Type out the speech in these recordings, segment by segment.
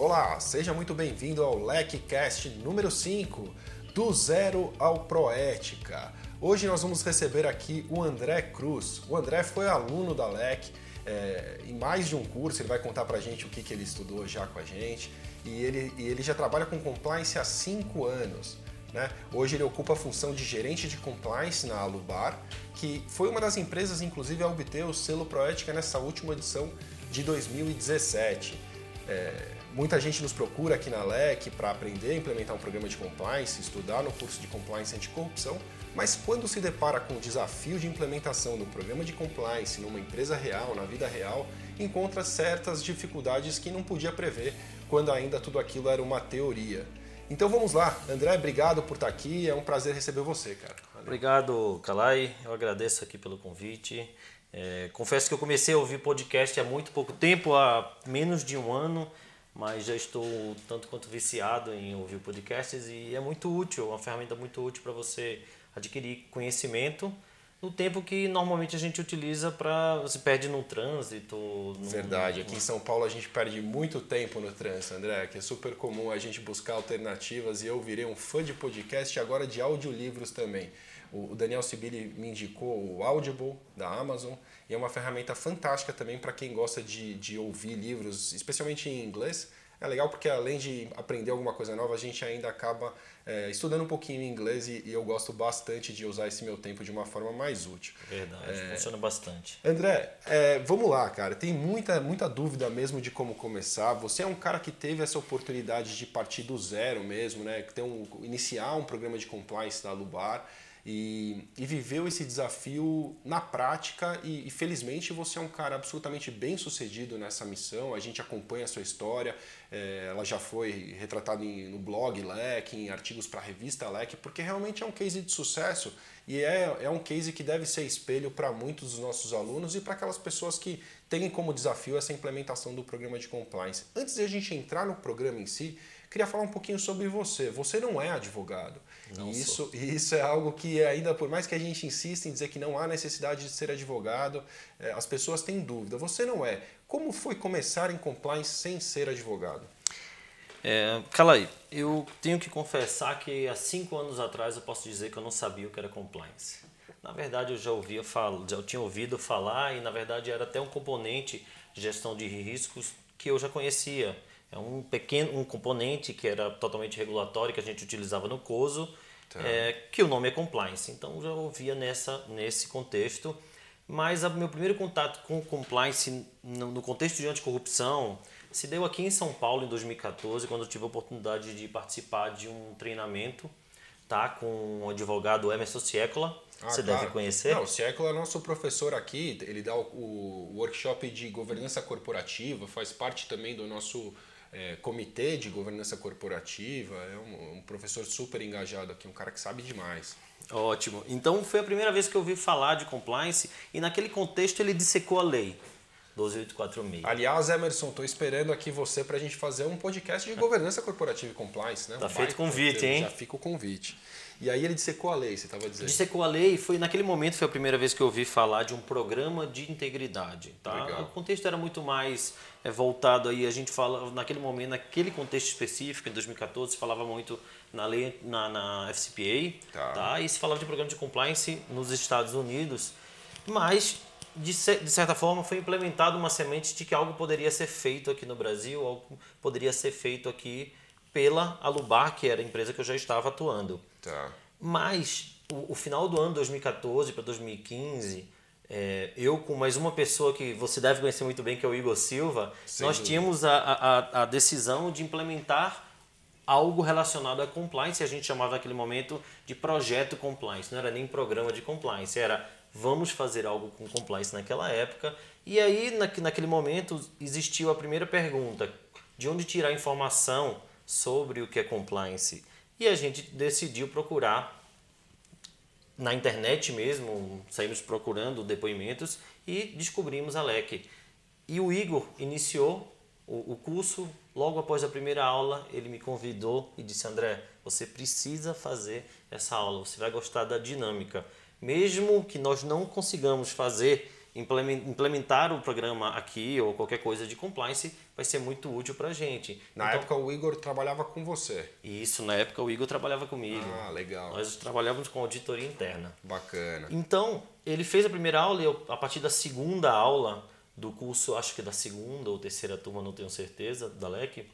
Olá, seja muito bem-vindo ao LECcast número 5, do zero ao Proética. Hoje nós vamos receber aqui o André Cruz. O André foi aluno da LEC em mais de um curso, ele vai contar pra gente o que ele estudou já com a gente, e ele já trabalha com compliance há 5 anos. Né? Hoje ele ocupa a função de gerente de compliance na Alubar, que foi uma das empresas, inclusive, a obter o selo Proética nessa última edição de 2017. Muita gente nos procura aqui na LEC para aprender a implementar um programa de compliance, estudar no curso de compliance anticorrupção, mas quando se depara com o desafio de implementação do programa de compliance numa empresa real, na vida real, encontra certas dificuldades que não podia prever quando ainda tudo aquilo era uma teoria. Então vamos lá, André, obrigado por estar aqui, é um prazer receber você, cara. Valeu. Obrigado, Kalay, eu agradeço aqui pelo convite. Confesso que eu comecei a ouvir podcast há muito pouco tempo, há menos de um ano, mas já estou tanto quanto viciado em ouvir podcasts e é muito útil, uma ferramenta muito útil para você adquirir conhecimento no tempo que normalmente a gente utiliza para... se perde no trânsito. Verdade, aqui em São Paulo a gente perde muito tempo no trânsito, André, que é super comum a gente buscar alternativas e eu virei um fã de podcast e agora de audiolivros também. O Daniel Sibili me indicou o Audible da Amazon e é uma ferramenta fantástica também para quem gosta de ouvir livros, especialmente em inglês. É legal porque além de aprender alguma coisa nova, a gente ainda acaba estudando um pouquinho em inglês e eu gosto bastante de usar esse meu tempo de uma forma mais útil. Verdade, funciona bastante. André, vamos lá, cara. Tem muita dúvida mesmo de como começar. Você é um cara que teve essa oportunidade de partir do zero mesmo, né? Iniciar um programa de compliance da Alubar. E viveu esse desafio na prática e felizmente você é um cara absolutamente bem sucedido nessa missão, a gente acompanha a sua história, ela já foi retratada no blog LEC, em artigos para a revista LEC, porque realmente é um case de sucesso e é um case que deve ser espelho para muitos dos nossos alunos e para aquelas pessoas que têm como desafio essa implementação do programa de compliance. Antes de a gente entrar no programa em si, queria falar um pouquinho sobre você. Você não é advogado. Não sou. Isso é algo que ainda, por mais que a gente insista em dizer que não há necessidade de ser advogado, as pessoas têm dúvida. Você não é. Como foi começar em compliance sem ser advogado? Kalay, eu tenho que confessar que há 5 anos atrás eu posso dizer que eu não sabia o que era compliance. Na verdade, eu já tinha ouvido falar e, na verdade, era até um componente de gestão de riscos que eu já conhecia. É um componente que era totalmente regulatório, que a gente utilizava no COSO, tá. Que o nome é compliance. Então, já ouvia nesse contexto. Mas o meu primeiro contato com compliance no contexto de anticorrupção se deu aqui em São Paulo, em 2014, quando eu tive a oportunidade de participar de um treinamento com o advogado Emerson Ciecula. Você deve conhecer. Não, o Ciecula é nosso professor aqui, ele dá o workshop de governança corporativa, faz parte também do nosso... comitê de governança corporativa, é um professor super engajado aqui, um cara que sabe demais. Ótimo. Então foi a primeira vez que eu ouvi falar de compliance e naquele contexto ele dissecou a lei 12846. Aliás, Emerson, estou esperando aqui você para a gente fazer um podcast de governança corporativa e compliance, né? Tá feito o convite, hein? Já fica o convite. E aí ele dissecou a lei, você estava dizendo. Dissecou a lei e naquele momento foi a primeira vez que eu ouvi falar de um programa de integridade. Tá? O contexto era muito mais voltado aí, a gente fala naquele momento, naquele contexto específico, em 2014, se falava muito na lei, na FCPA, tá? E se falava de programa de compliance nos Estados Unidos, mas de certa forma foi implementado uma semente de que algo poderia ser feito aqui no Brasil, algo poderia ser feito aqui pela Alubar, que era a empresa que eu já estava atuando. Tá. Mas o final do ano 2014 para 2015, eu com mais uma pessoa que você deve conhecer muito bem, que é o Igor Silva, sem nós dúvida. Tínhamos a decisão de implementar algo relacionado a compliance, a gente chamava naquele momento de projeto compliance, não era nem programa de compliance, era vamos fazer algo com compliance naquela época. E aí, naquele momento, existiu a primeira pergunta, de onde tirar informação sobre o que é compliance? E a gente decidiu procurar na internet mesmo, saímos procurando depoimentos e descobrimos a LEC. E o Igor iniciou o curso, logo após a primeira aula, ele me convidou e disse, André, você precisa fazer essa aula, você vai gostar da dinâmica. Mesmo que nós não consigamos fazer implementar o programa aqui ou qualquer coisa de compliance vai ser muito útil para a gente. Na época o Igor trabalhava com você? Isso, na época o Igor trabalhava comigo. Ah, legal. Nós trabalhávamos com auditoria interna. Bacana. Então, ele fez a primeira aula e eu, a partir da segunda aula do curso, acho que da segunda ou terceira turma, não tenho certeza, da LEC,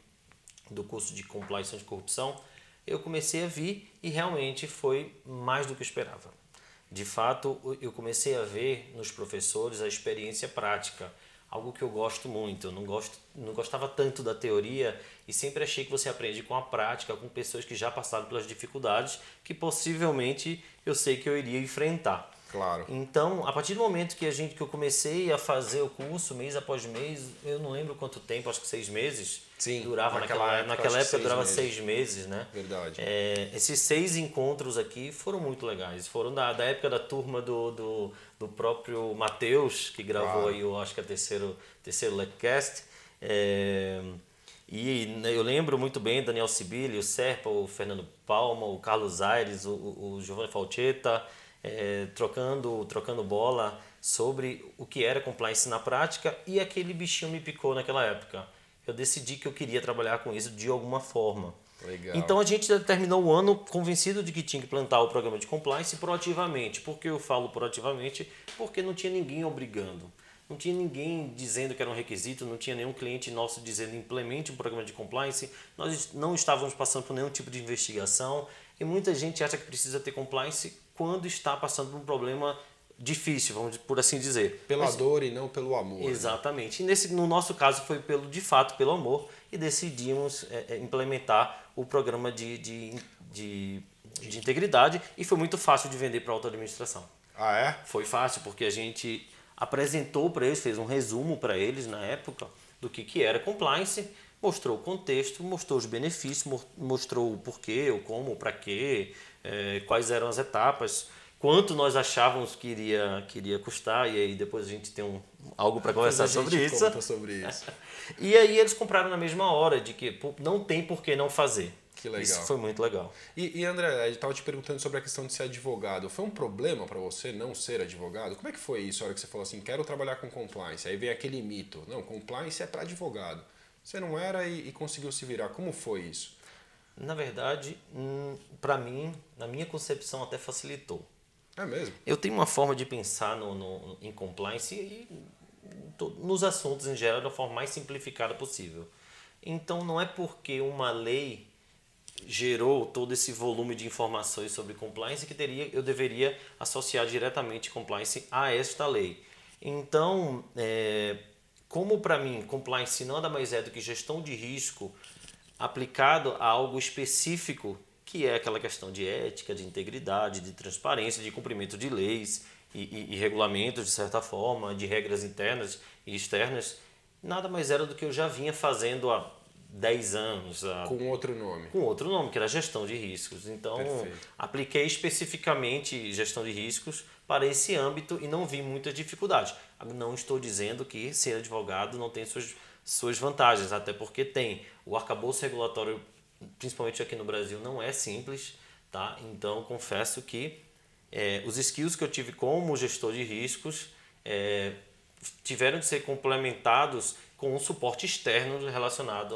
do curso de Compliance de Corrupção, eu comecei a vir e realmente foi mais do que eu esperava. De fato, eu comecei a ver nos professores a experiência prática, algo que eu gosto muito. Eu não gostava tanto da teoria e sempre achei que você aprende com a prática, com pessoas que já passaram pelas dificuldades que possivelmente eu sei que eu iria enfrentar. Claro. Então, a partir do momento que eu comecei a fazer o curso, mês após mês, eu não lembro quanto tempo, acho que 6 meses. Sim, durava naquela época durava 6 meses, né? Verdade. Esses 6 encontros aqui foram muito legais. Foram da época da turma do próprio Mateus, que gravou aí, eu acho que é o terceiro LECcast. E eu lembro muito bem Daniel Sibili, o Serpa, o Fernando Palma, o Carlos Aires, o João Falchetta. Trocando bola sobre o que era compliance na prática, e aquele bichinho me picou naquela época. Eu decidi que eu queria trabalhar com isso de alguma forma. Legal. Então a gente terminou o ano convencido de que tinha que plantar o programa de compliance proativamente. Por que eu falo proativamente? Porque não tinha ninguém obrigando. Não tinha ninguém dizendo que era um requisito, não tinha nenhum cliente nosso dizendo implemente um programa de compliance. Nós não estávamos passando por nenhum tipo de investigação e muita gente acha que precisa ter compliance quando está passando por um problema difícil, vamos por assim dizer. Pela dor e não pelo amor. Exatamente. Né? E no nosso caso foi de fato pelo amor e decidimos implementar o programa de integridade e foi muito fácil de vender para a auto-administração. Ah, é? Foi fácil porque a gente apresentou para eles, fez um resumo para eles na época do que era compliance, mostrou o contexto, mostrou os benefícios, mostrou o porquê, o como, o para quê, quais eram as etapas, quanto nós achávamos que iria custar, e aí depois a gente tem algo para conversar sobre isso. E aí eles compraram na mesma hora, de que não tem por que não fazer. Que legal. Isso foi muito legal. E André, eu estava te perguntando sobre a questão de ser advogado. Foi um problema para você não ser advogado? Como é que foi isso, a hora que você falou assim, quero trabalhar com compliance? Aí vem aquele mito, não, compliance é para advogado. Você não era e conseguiu se virar. Como foi isso? Na verdade, para mim, na minha concepção, até facilitou. É mesmo? Eu tenho uma forma de pensar em compliance e nos assuntos em geral da forma mais simplificada possível. Então, não é porque uma lei gerou todo esse volume de informações sobre compliance que eu deveria associar diretamente compliance a esta lei. Então, como para mim, compliance nada mais é do que gestão de risco aplicado a algo específico, que é aquela questão de ética, de integridade, de transparência, de cumprimento de leis e regulamentos, de certa forma, de regras internas e externas, nada mais era do que eu já vinha fazendo há 10 anos. Com outro nome. Com outro nome, que era gestão de riscos. Então, perfeito. Apliquei especificamente gestão de riscos para esse âmbito e não vi muitas dificuldades. Não estou dizendo que ser advogado não tem suas vantagens, até porque tem. O arcabouço regulatório, principalmente aqui no Brasil, não é simples, tá? Então, confesso que os skills que eu tive como gestor de riscos tiveram de ser complementados com um suporte externo relacionado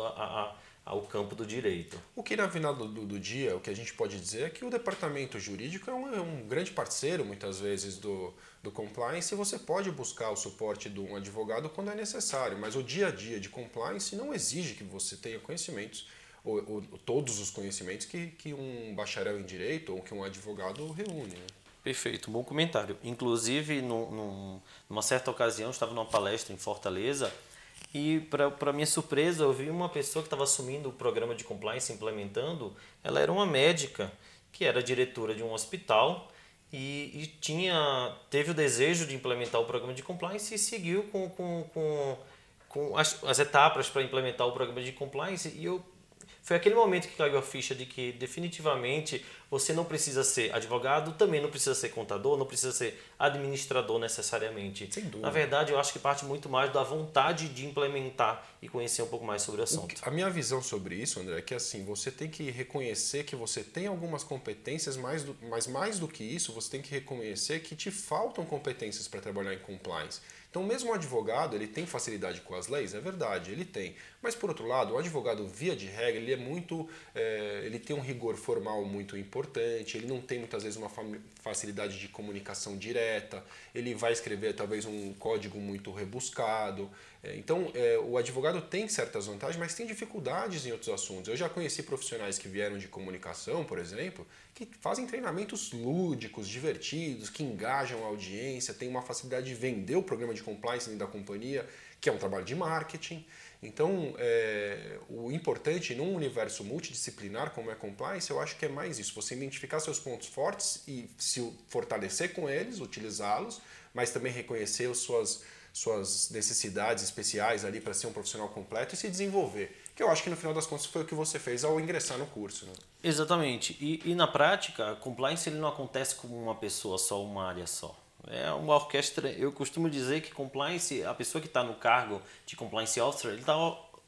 ao campo do direito. O que na final do dia, o que a gente pode dizer é que o departamento jurídico é um grande parceiro, muitas vezes, do compliance, e você pode buscar o suporte de um advogado quando é necessário, mas o dia a dia de compliance não exige que você tenha conhecimentos, ou todos os conhecimentos que um bacharel em direito ou que um advogado reúne. Né? Perfeito, bom comentário. Inclusive, numa certa ocasião, eu estava numa palestra em Fortaleza, e, para minha surpresa, eu vi uma pessoa que estava assumindo o programa de compliance, implementando. Ela era uma médica que era diretora de um hospital e teve o desejo de implementar o programa de compliance e seguiu com as etapas para implementar o programa de compliance. E foi aquele momento que caiu a ficha de que, definitivamente, você não precisa ser advogado, também não precisa ser contador, não precisa ser administrador necessariamente. Sem dúvida. Na verdade, eu acho que parte muito mais da vontade de implementar e conhecer um pouco mais sobre o assunto. A minha visão sobre isso, André, é que assim, você tem que reconhecer que você tem algumas competências, mas mais do que isso, você tem que reconhecer que te faltam competências para trabalhar em compliance. Então, mesmo o advogado, ele tem facilidade com as leis, é verdade, ele tem. Mas, por outro lado, o advogado, via de regra, ele é muito... ele tem um rigor formal muito importante, ele não tem, muitas vezes, uma facilidade de comunicação direta, ele vai escrever, talvez, um código muito rebuscado. Então, o advogado tem certas vantagens, mas tem dificuldades em outros assuntos. Eu já conheci profissionais que vieram de comunicação, por exemplo, que fazem treinamentos lúdicos, divertidos, que engajam a audiência, têm uma facilidade de vender o programa de compliance da companhia, que é um trabalho de marketing. Então, o importante num universo multidisciplinar como é compliance, eu acho que é mais isso, você identificar seus pontos fortes e se fortalecer com eles, utilizá-los, mas também reconhecer as suas necessidades especiais ali para ser um profissional completo e se desenvolver, que eu acho que no final das contas foi o que você fez ao ingressar no curso, né? Exatamente, e na prática, compliance ele não acontece com uma pessoa só, uma área só. É uma orquestra. Eu costumo dizer que compliance, a pessoa que está no cargo de compliance officer, ele está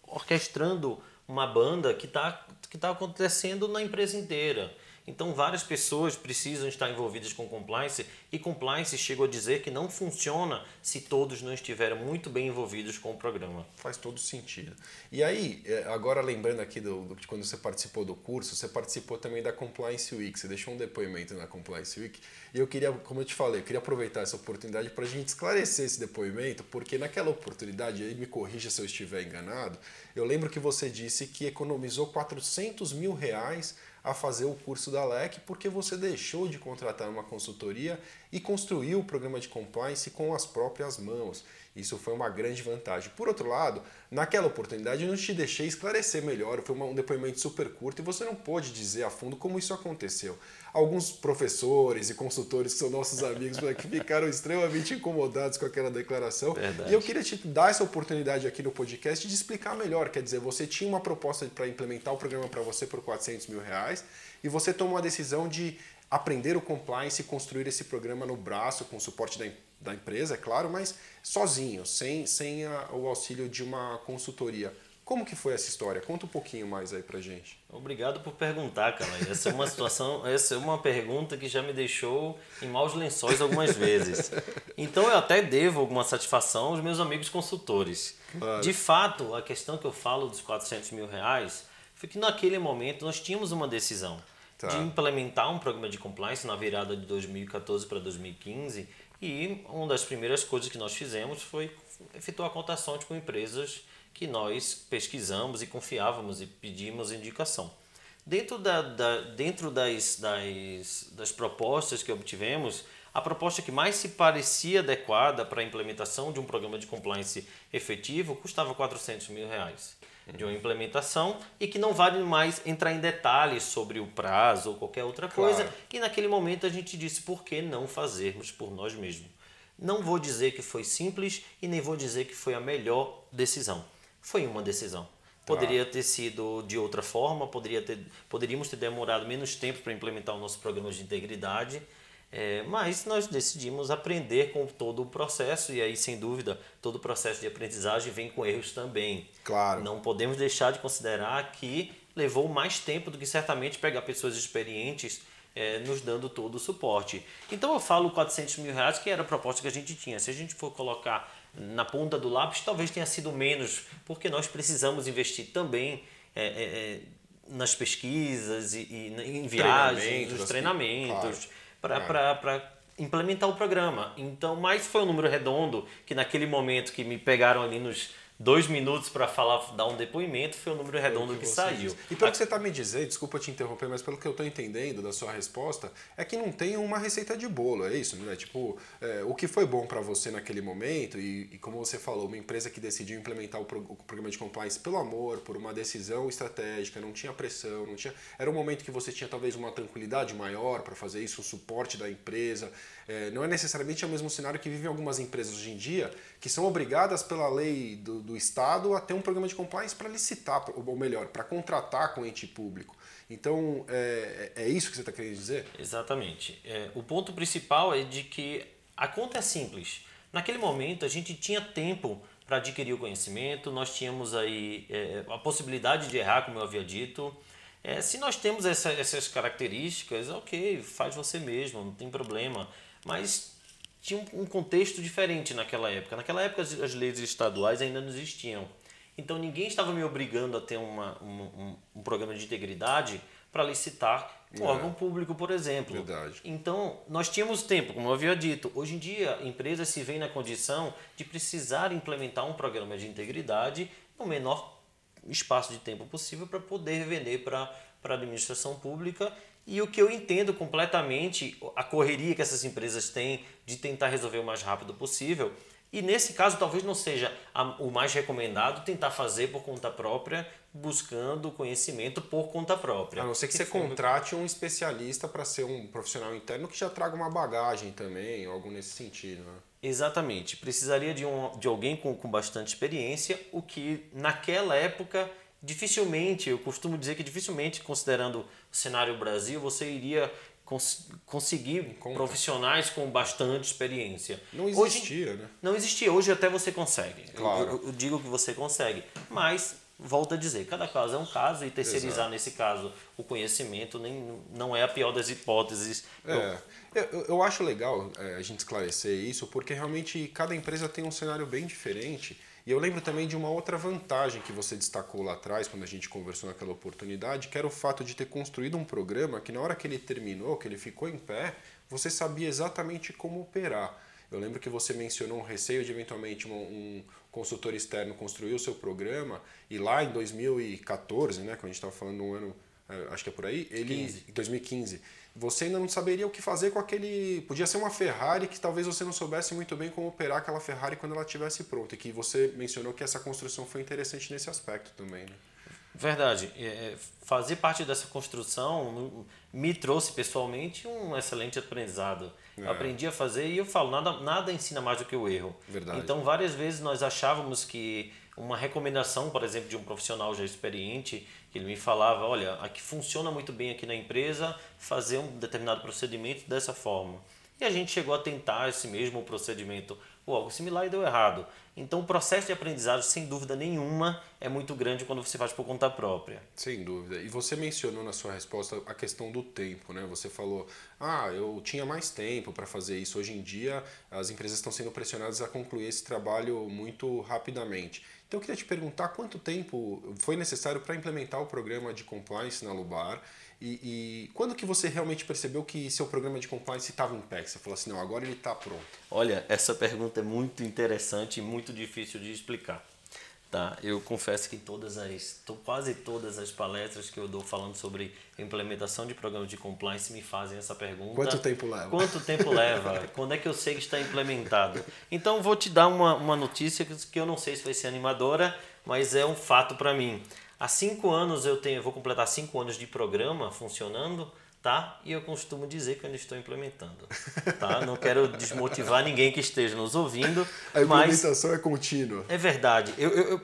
orquestrando uma banda que tá acontecendo na empresa inteira. Então várias pessoas precisam estar envolvidas com compliance, e compliance, chego a dizer, que não funciona se todos não estiverem muito bem envolvidos com o programa. Faz todo sentido. E aí, agora lembrando aqui de quando você participou do curso, você participou também da Compliance Week, você deixou um depoimento na Compliance Week, e eu queria, como eu te falei, eu queria aproveitar essa oportunidade para a gente esclarecer esse depoimento, porque naquela oportunidade, aí me corrija se eu estiver enganado, eu lembro que você disse que economizou R$400 mil a fazer o curso da LEC, porque você deixou de contratar uma consultoria e construiu o programa de compliance com as próprias mãos. Isso foi uma grande vantagem. Por outro lado, naquela oportunidade eu não te deixei esclarecer melhor, foi um depoimento super curto e você não pôde dizer a fundo como isso aconteceu. Alguns professores e consultores que são nossos amigos aqui ficaram extremamente incomodados com aquela declaração. Verdade. E eu queria te dar essa oportunidade aqui no podcast de explicar melhor. Quer dizer, você tinha uma proposta para implementar o programa para você por R$400 mil e você tomou a decisão de aprender o compliance e construir esse programa no braço, com o suporte da empresa, é claro, mas sozinho, sem o auxílio de uma consultoria. Como que foi essa história? Conta um pouquinho mais aí pra gente. Obrigado por perguntar, Kalay. Essa é uma situação, essa é uma pergunta que já me deixou em maus lençóis algumas vezes. Então eu até devo alguma satisfação aos meus amigos consultores. Claro. De fato, a questão que eu falo dos R$400 mil foi que naquele momento nós tínhamos uma decisão. Tá. De implementar um programa de compliance na virada de 2014 para 2015, e uma das primeiras coisas que nós fizemos foi efetuar cotações com empresas que nós pesquisamos e confiávamos e pedimos indicação. Dentro das propostas que obtivemos, a proposta que mais se parecia adequada para a implementação de um programa de compliance efetivo custava R$400 mil. De uma implementação, e que não vale mais entrar em detalhes sobre o prazo ou qualquer outra coisa. Claro. E naquele momento a gente disse, por que não fazermos por nós mesmos? Não vou dizer que foi simples e nem vou dizer que foi a melhor decisão. Foi uma decisão. Tá. Poderia ter sido de outra forma, poderíamos ter demorado menos tempo para implementar o nosso programa de integridade, mas nós decidimos aprender com todo o processo, e aí, sem dúvida, todo o processo de aprendizagem vem com erros também. Claro. Não podemos deixar de considerar que levou mais tempo do que certamente pegar pessoas experientes nos dando todo o suporte. Então eu falo R$400 mil, que era a proposta que a gente tinha. Se a gente for colocar na ponta do lápis, talvez tenha sido menos, porque nós precisamos investir também nas pesquisas e em viagens, nos treinamentos. Claro. Para implementar o programa. Então, mas foi um número redondo que naquele momento que me pegaram ali nos 2 minutos para falar, dar um depoimento, foi um número redondo que saiu. E pelo que você está me dizendo, desculpa te interromper, mas pelo que eu estou entendendo da sua resposta, é que não tem uma receita de bolo, é isso? Né? Tipo, o que foi bom para você naquele momento, e como você falou, uma empresa que decidiu implementar o programa de compliance pelo amor, por uma decisão estratégica, não tinha pressão, não tinha... Era um momento que você tinha talvez uma tranquilidade maior para fazer isso, o suporte da empresa. Não é necessariamente o mesmo cenário que vivem algumas empresas hoje em dia, que são obrigadas pela lei do Estado a ter um programa de compliance para licitar, ou melhor, para contratar com ente público. Então, é isso que você está querendo dizer? Exatamente. O ponto principal é de que a conta é simples. Naquele momento, a gente tinha tempo para adquirir o conhecimento, nós tínhamos aí a possibilidade de errar, como eu havia dito. Se nós temos essas características, ok, faz você mesmo, não tem problema. Mas tinha um contexto diferente naquela época. Naquela época as leis estaduais ainda não existiam. Então ninguém estava me obrigando a ter um programa de integridade para licitar um órgão público, por exemplo. Verdade. Então nós tínhamos tempo, como eu havia dito. Hoje em dia empresas se veem na condição de precisar implementar um programa de integridade no menor espaço de tempo possível para poder vender para a administração pública. E o que eu entendo completamente, a correria que essas empresas têm de tentar resolver o mais rápido possível. E nesse caso talvez não seja o mais recomendado tentar fazer por conta própria, buscando conhecimento por conta própria. A não ser que você contrate um especialista para ser um profissional interno que já traga uma bagagem também, algo nesse sentido, né? Exatamente. Precisaria de alguém com bastante experiência, o que naquela época dificilmente, eu costumo dizer que dificilmente, considerando o cenário Brasil, você iria conseguir profissionais com bastante experiência. Não existia, hoje, né? Não existia. Hoje até você consegue. Claro. Eu digo que você consegue. Mas, volto a dizer, cada caso é um caso e terceirizar, exato, nesse caso o conhecimento não é a pior das hipóteses. Eu acho legal a gente esclarecer isso, porque realmente cada empresa tem um cenário bem diferente. E eu lembro também de uma outra vantagem que você destacou lá atrás, quando a gente conversou naquela oportunidade, que era o fato de ter construído um programa que na hora que ele terminou, que ele ficou em pé, você sabia exatamente como operar. Eu lembro que você mencionou um receio de eventualmente um consultor externo construir o seu programa, e lá em 2014, né, quando a gente estava falando um ano, acho que é por aí, em 2015, você ainda não saberia o que fazer com aquele... Podia ser uma Ferrari que talvez você não soubesse muito bem como operar aquela Ferrari quando ela estivesse pronta. E que você mencionou que essa construção foi interessante nesse aspecto também, né? Verdade. Fazer parte dessa construção me trouxe pessoalmente um excelente aprendizado. Eu aprendi a fazer e eu falo, nada ensina mais do que o erro. Verdade. Então várias vezes nós achávamos que uma recomendação, por exemplo, de um profissional já experiente, que ele me falava, olha, aqui funciona muito bem aqui na empresa fazer um determinado procedimento dessa forma. E a gente chegou a tentar esse mesmo procedimento ou algo similar e deu errado. Então o processo de aprendizagem, sem dúvida nenhuma, é muito grande quando você faz por conta própria. Sem dúvida. E você mencionou na sua resposta a questão do tempo, né? Você falou, eu tinha mais tempo para fazer isso. Hoje em dia as empresas estão sendo pressionadas a concluir esse trabalho muito rapidamente. Então eu queria te perguntar quanto tempo foi necessário para implementar o programa de compliance na Alubar e quando que você realmente percebeu que seu programa de compliance estava em pé? Você falou assim, não, agora ele está pronto. Olha, essa pergunta é muito interessante e muito difícil de explicar. Tá? Eu confesso que quase todas as palestras que eu dou falando sobre implementação de programas de compliance me fazem essa pergunta. Quanto tempo leva? Quando é que eu sei que está implementado? Então vou te dar uma notícia que eu não sei se vai ser animadora, mas é um fato para mim. Há 5 anos vou completar 5 anos de programa funcionando, tá? E eu costumo dizer que eu ainda estou implementando. Tá? Não quero desmotivar ninguém que esteja nos ouvindo. A implementação é contínua. É verdade. Eu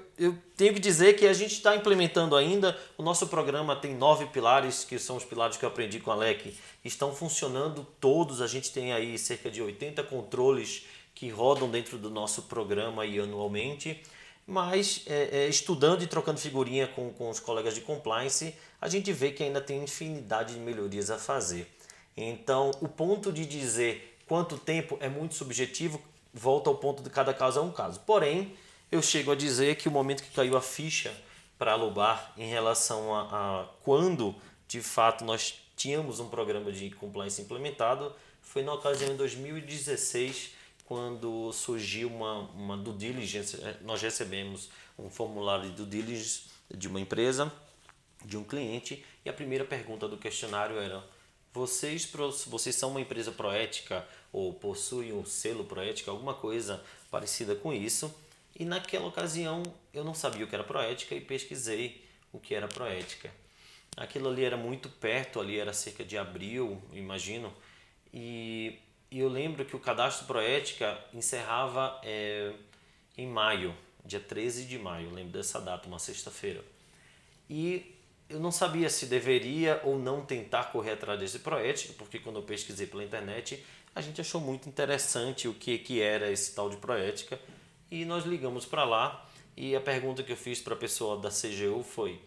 tenho que dizer que a gente está implementando ainda. O nosso programa tem 9 pilares, que são os pilares que eu aprendi com a LEC. Estão funcionando todos. A gente tem aí cerca de 80 controles que rodam dentro do nosso programa e anualmente. Mas estudando e trocando figurinha com os colegas de compliance, a gente vê que ainda tem infinidade de melhorias a fazer. Então, o ponto de dizer quanto tempo é muito subjetivo, volta ao ponto de cada caso é um caso. Porém, eu chego a dizer que o momento que caiu a ficha para a Alubar em relação a quando, de fato, nós tínhamos um programa de compliance implementado, foi na ocasião em 2016, quando surgiu uma due diligence. Nós recebemos um formulário de due diligence de uma empresa, de um cliente, e a primeira pergunta do questionário era: vocês são uma empresa proética ou possuem um selo proética, alguma coisa parecida com isso? E naquela ocasião eu não sabia o que era proética e pesquisei o que era proética. Aquilo ali era muito perto, ali era cerca de abril, imagino, e eu lembro que o cadastro Proética encerrava em maio, dia 13 de maio, eu lembro dessa data, uma sexta-feira. E eu não sabia se deveria ou não tentar correr atrás desse Proética, porque quando eu pesquisei pela internet, a gente achou muito interessante o que era esse tal de Proética. E nós ligamos para lá e a pergunta que eu fiz para a pessoa da CGU foi: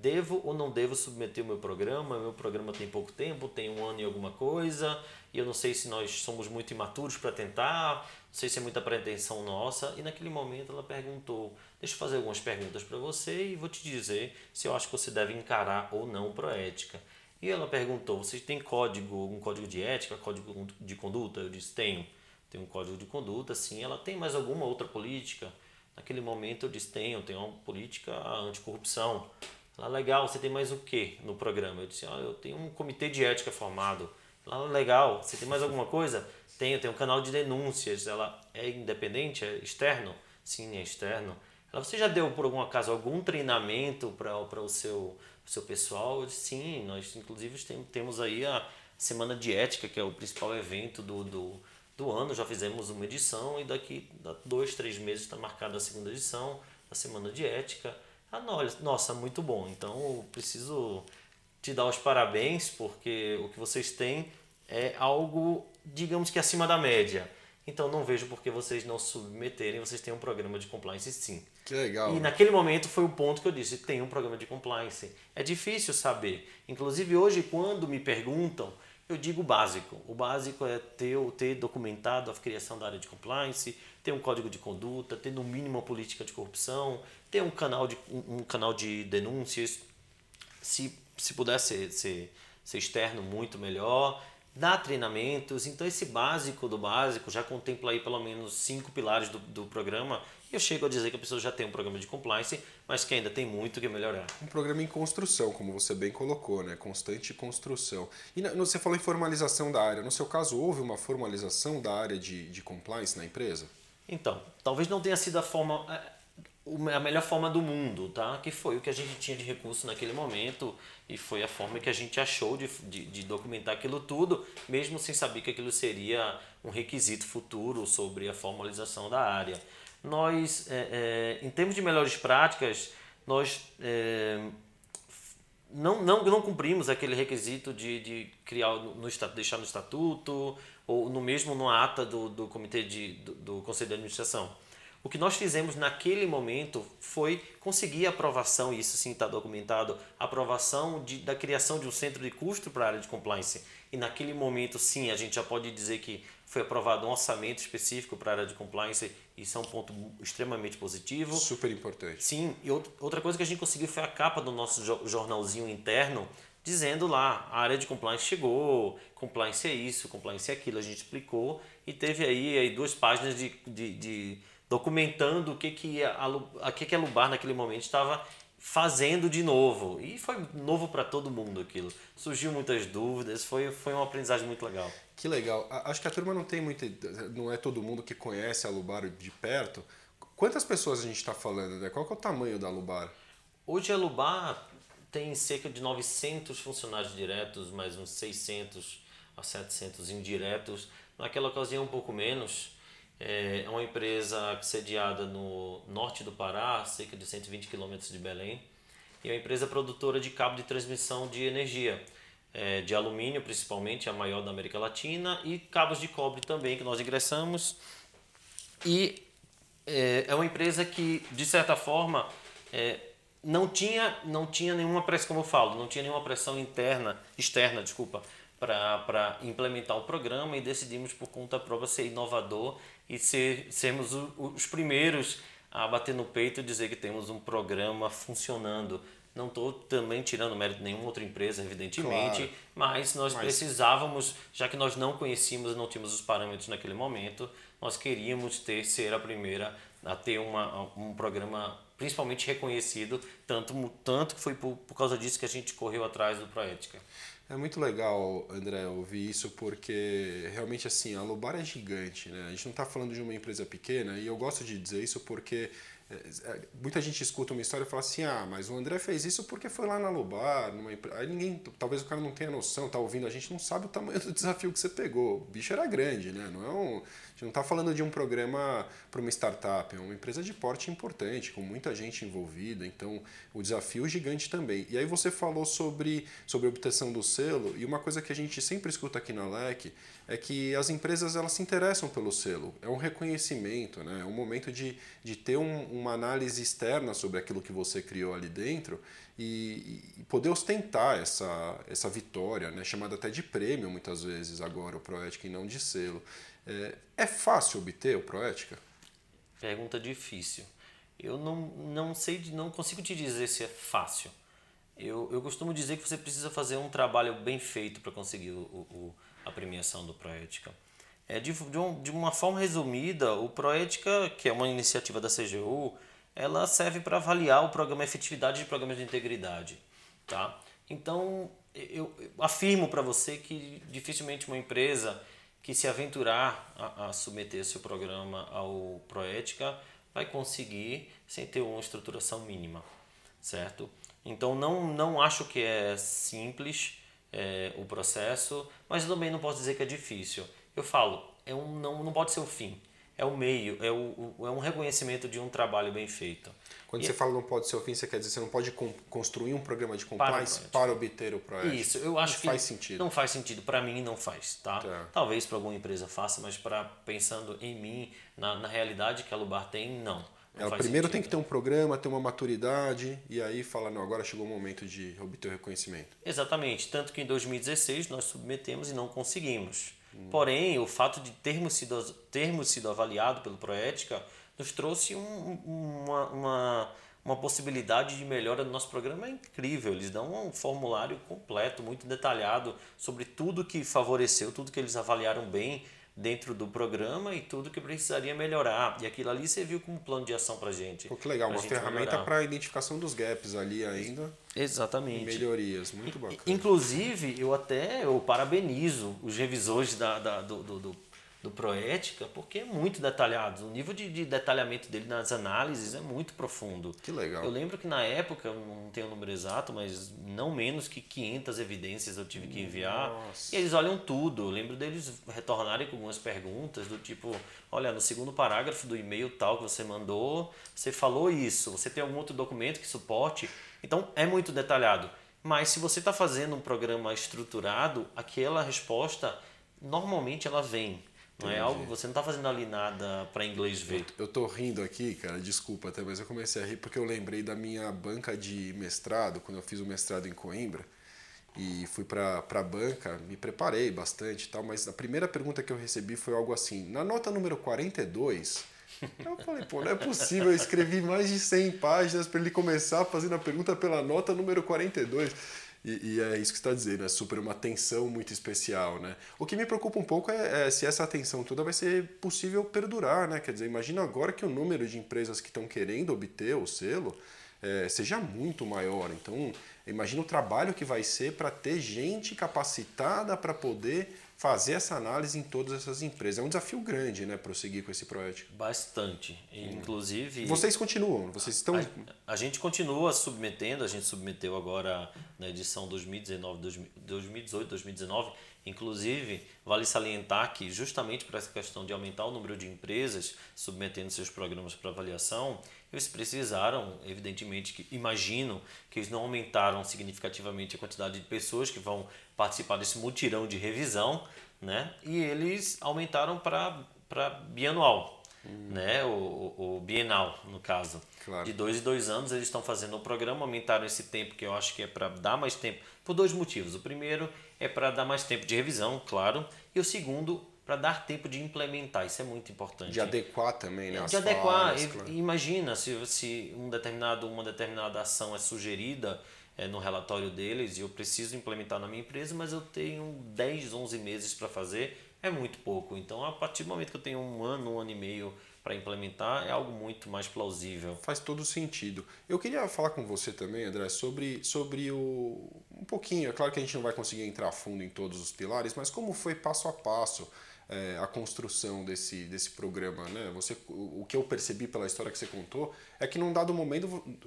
devo ou não devo submeter o meu programa? Meu programa tem pouco tempo, tem 1 ano e alguma coisa, e eu não sei se nós somos muito imaturos para tentar, não sei se é muita pretensão nossa. E naquele momento ela perguntou, deixa eu fazer algumas perguntas para você e vou te dizer se eu acho que você deve encarar ou não Proética. E ela perguntou, vocês têm código, um código de ética, código de conduta? Eu disse, tenho. Tem um código de conduta, sim. Ela tem mais alguma outra política? Naquele momento eu disse, tenho uma política anticorrupção. Ela, legal, você tem mais o quê no programa? Eu disse, eu tenho um comitê de ética formado. Ela, legal, você tem mais alguma coisa? Tenho um canal de denúncias. Ela, é independente? É externo? Sim, é externo. Ela, você já deu, por algum acaso, algum treinamento para o seu pessoal? Eu disse, sim, nós inclusive temos aí a Semana de Ética, que é o principal evento do ano, já fizemos uma edição e daqui a 2-3 meses está marcada a segunda edição, a Semana de Ética. Ah, nossa, muito bom, então eu preciso te dar os parabéns porque o que vocês têm é algo, digamos que acima da média. Então não vejo por que vocês não submeterem, vocês têm um programa de compliance sim. Que legal. E naquele momento foi o ponto que eu disse, tem um programa de compliance. É difícil saber, inclusive hoje quando me perguntam, eu digo o básico. O básico é ter documentado a criação da área de compliance, ter um código de conduta, ter no mínimo uma política de corrupção, ter um canal de denúncias, se puder ser externo, muito melhor, dar treinamentos. Então esse básico do básico já contempla aí pelo menos 5 pilares do programa. Eu chego a dizer que a pessoa já tem um programa de compliance, mas que ainda tem muito que melhorar. Um programa em construção, como você bem colocou, né? Constante construção. E você falou em formalização da área. No seu caso, houve uma formalização da área de compliance na empresa? Então, talvez não tenha sido a melhor forma do mundo, tá? Que foi o que a gente tinha de recurso naquele momento e foi a forma que a gente achou de documentar aquilo tudo, mesmo sem saber que aquilo seria um requisito futuro sobre a formalização da área. Nós, em termos de melhores práticas, nós não cumprimos aquele requisito de criar deixar no estatuto ou no mesmo na ata do comitê do Conselho de Administração. O que nós fizemos naquele momento foi conseguir a aprovação, e isso sim está documentado, a aprovação da criação de um centro de custo para a área de compliance. E naquele momento, sim, a gente já pode dizer que foi aprovado um orçamento específico para a área de compliance. Isso é um ponto extremamente positivo. Super importante. Sim, e outra coisa que a gente conseguiu foi a capa do nosso jornalzinho interno, dizendo lá, a área de compliance chegou, compliance é isso, compliance é aquilo, a gente explicou. E teve aí 2 páginas de documentando o que a Alubar naquele momento estava fazendo de novo. E foi novo para todo mundo aquilo. Surgiu muitas dúvidas, foi uma aprendizagem muito legal. Que legal. Acho que a turma não é todo mundo que conhece a Alubar de perto. Quantas pessoas a gente está falando, né? Qual que é o tamanho da Alubar? Hoje a Alubar tem cerca de 900 funcionários diretos, mais uns 600 a 700 indiretos. Naquela ocasião um pouco menos. É uma empresa sediada no norte do Pará, cerca de 120 quilômetros de Belém, e é uma empresa produtora de cabo de transmissão de energia, de alumínio principalmente, a maior da América Latina, e cabos de cobre também, que nós ingressamos. E é uma empresa que, de certa forma, não tinha nenhuma pressão, como eu falo, não tinha nenhuma pressão externa, para implementar o programa, e decidimos por conta própria ser inovador e sermos os primeiros a bater no peito e dizer que temos um programa funcionando. Não estou também tirando mérito de nenhuma outra empresa, evidentemente, claro, mas nós precisávamos, já que nós não conhecíamos e não tínhamos os parâmetros naquele momento, nós queríamos ser a primeira a ter um programa principalmente reconhecido, tanto que foi por causa disso que a gente correu atrás do Proética. É muito legal, André, ouvir isso, porque realmente assim, a Alubar é gigante, né? A gente não está falando de uma empresa pequena, e eu gosto de dizer isso porque muita gente escuta uma história e fala assim, mas o André fez isso porque foi lá na Alubar, aí ninguém, talvez o cara não tenha noção, tá ouvindo, a gente não sabe o tamanho do desafio que você pegou. O bicho era grande, né? A gente não está falando de um programa para uma startup, é uma empresa de porte importante, com muita gente envolvida, então o desafio é gigante também. E aí você falou sobre a obtenção do selo, e uma coisa que a gente sempre escuta aqui na LEC é que as empresas elas se interessam pelo selo, é um reconhecimento, né? É um momento de ter um uma análise externa sobre aquilo que você criou ali dentro e poder ostentar essa vitória, né? Chamada até de prêmio muitas vezes agora, o Proética, e não de selo. É fácil obter o Proética? Pergunta difícil. Eu não sei, não consigo te dizer se é fácil. Eu costumo dizer que você precisa fazer um trabalho bem feito para conseguir a premiação do Proética. De uma forma resumida, o Proética, que é uma iniciativa da CGU, ela serve para avaliar o programa, a efetividade de programas de integridade. Tá? Então, eu afirmo para você que dificilmente uma empresa que se aventurar a submeter seu programa ao Proética vai conseguir sem ter uma estruturação mínima, certo? Então, não acho que é simples o processo, mas eu também não posso dizer que é difícil. Eu falo, não pode ser o fim, é o meio, é um reconhecimento de um trabalho bem feito. Quando você fala não pode ser o fim, você quer dizer que você não pode construir um programa de compliance para obter o Proética? Isso, eu acho que não faz sentido. Para mim não faz, tá? Talvez para alguma empresa faça, mas pensando em mim, na realidade que a Alubar tem, não faz primeiro sentido. Tem que ter um programa, ter uma maturidade e aí fala, não, agora chegou o momento de obter o reconhecimento. Exatamente, tanto que em 2016 nós submetemos e não conseguimos. Porém, o fato de termos sido avaliado pelo Proética nos trouxe uma possibilidade de melhora do nosso programa incrível. Eles dão um formulário completo, muito detalhado, sobre tudo que favoreceu, tudo que eles avaliaram bem dentro do programa e tudo que precisaria melhorar. E aquilo ali serviu como plano de ação para a gente. Pô, que legal, uma ferramenta para a identificação dos gaps ali ainda. Exatamente. Melhorias, muito bacana. Inclusive, eu parabenizo os revisores do Proética, porque é muito detalhado. O nível de detalhamento dele nas análises é muito profundo. Que legal. Eu lembro que na época, não tenho o número exato, mas não menos que 500 evidências eu tive que enviar. Nossa. E eles olham tudo. Eu lembro deles retornarem com algumas perguntas do tipo, olha, no segundo parágrafo do e-mail tal que você mandou, você falou isso, você tem algum outro documento que suporte? Então, é muito detalhado. Mas se você está fazendo um programa estruturado, aquela resposta, normalmente ela vem. Não é algo, você não está fazendo ali nada para inglês ver. Eu tô rindo aqui, cara, desculpa até, mas eu comecei a rir porque eu lembrei da minha banca de mestrado, quando eu fiz o mestrado em Coimbra e fui para a banca, me preparei bastante e tal, mas a primeira pergunta que eu recebi foi algo assim, na nota número 42, eu falei, pô, não é possível, eu escrevi mais de 100 páginas para ele começar fazendo a pergunta pela nota número 42. E é isso que você está dizendo, é super uma atenção muito especial, né? O que me preocupa um pouco é se essa atenção toda vai ser possível perdurar, né? Quer dizer, imagina agora que o número de empresas que estão querendo obter o selo seja muito maior. Então, imagina o trabalho que vai ser para ter gente capacitada para poder fazer essa análise em todas essas empresas. É um desafio grande, né? Prosseguir com esse Proética. Bastante. Inclusive... Vocês continuam? Vocês estão... A gente continua submetendo. A gente submeteu agora na edição 2018-2019. Inclusive, vale salientar que justamente para essa questão de aumentar o número de empresas submetendo seus programas para avaliação, eles precisaram, evidentemente, imagino que eles não aumentaram significativamente a quantidade de pessoas que vão participar desse mutirão de revisão, né? E eles aumentaram para bianual, né? O bienal, no caso. Claro. De 2 em 2 anos eles estão fazendo o programa, aumentaram esse tempo que eu acho que é para dar mais tempo, por 2 motivos. O primeiro é para dar mais tempo de revisão, claro, e o segundo para dar tempo de implementar, isso é muito importante. De adequar também, né? De adequar, falas, claro. Imagina se uma determinada ação é sugerida no relatório deles e eu preciso implementar na minha empresa, mas eu tenho 10, 11 meses para fazer, é muito pouco. Então, a partir do momento que eu tenho 1 ano, 1 ano e meio para implementar, é algo muito mais plausível. Faz todo sentido. Eu queria falar com você também, André, sobre um pouquinho, é claro que a gente não vai conseguir entrar a fundo em todos os pilares, mas como foi passo a passo a construção desse programa, né? O que eu percebi pela história que você contou é que num dado momento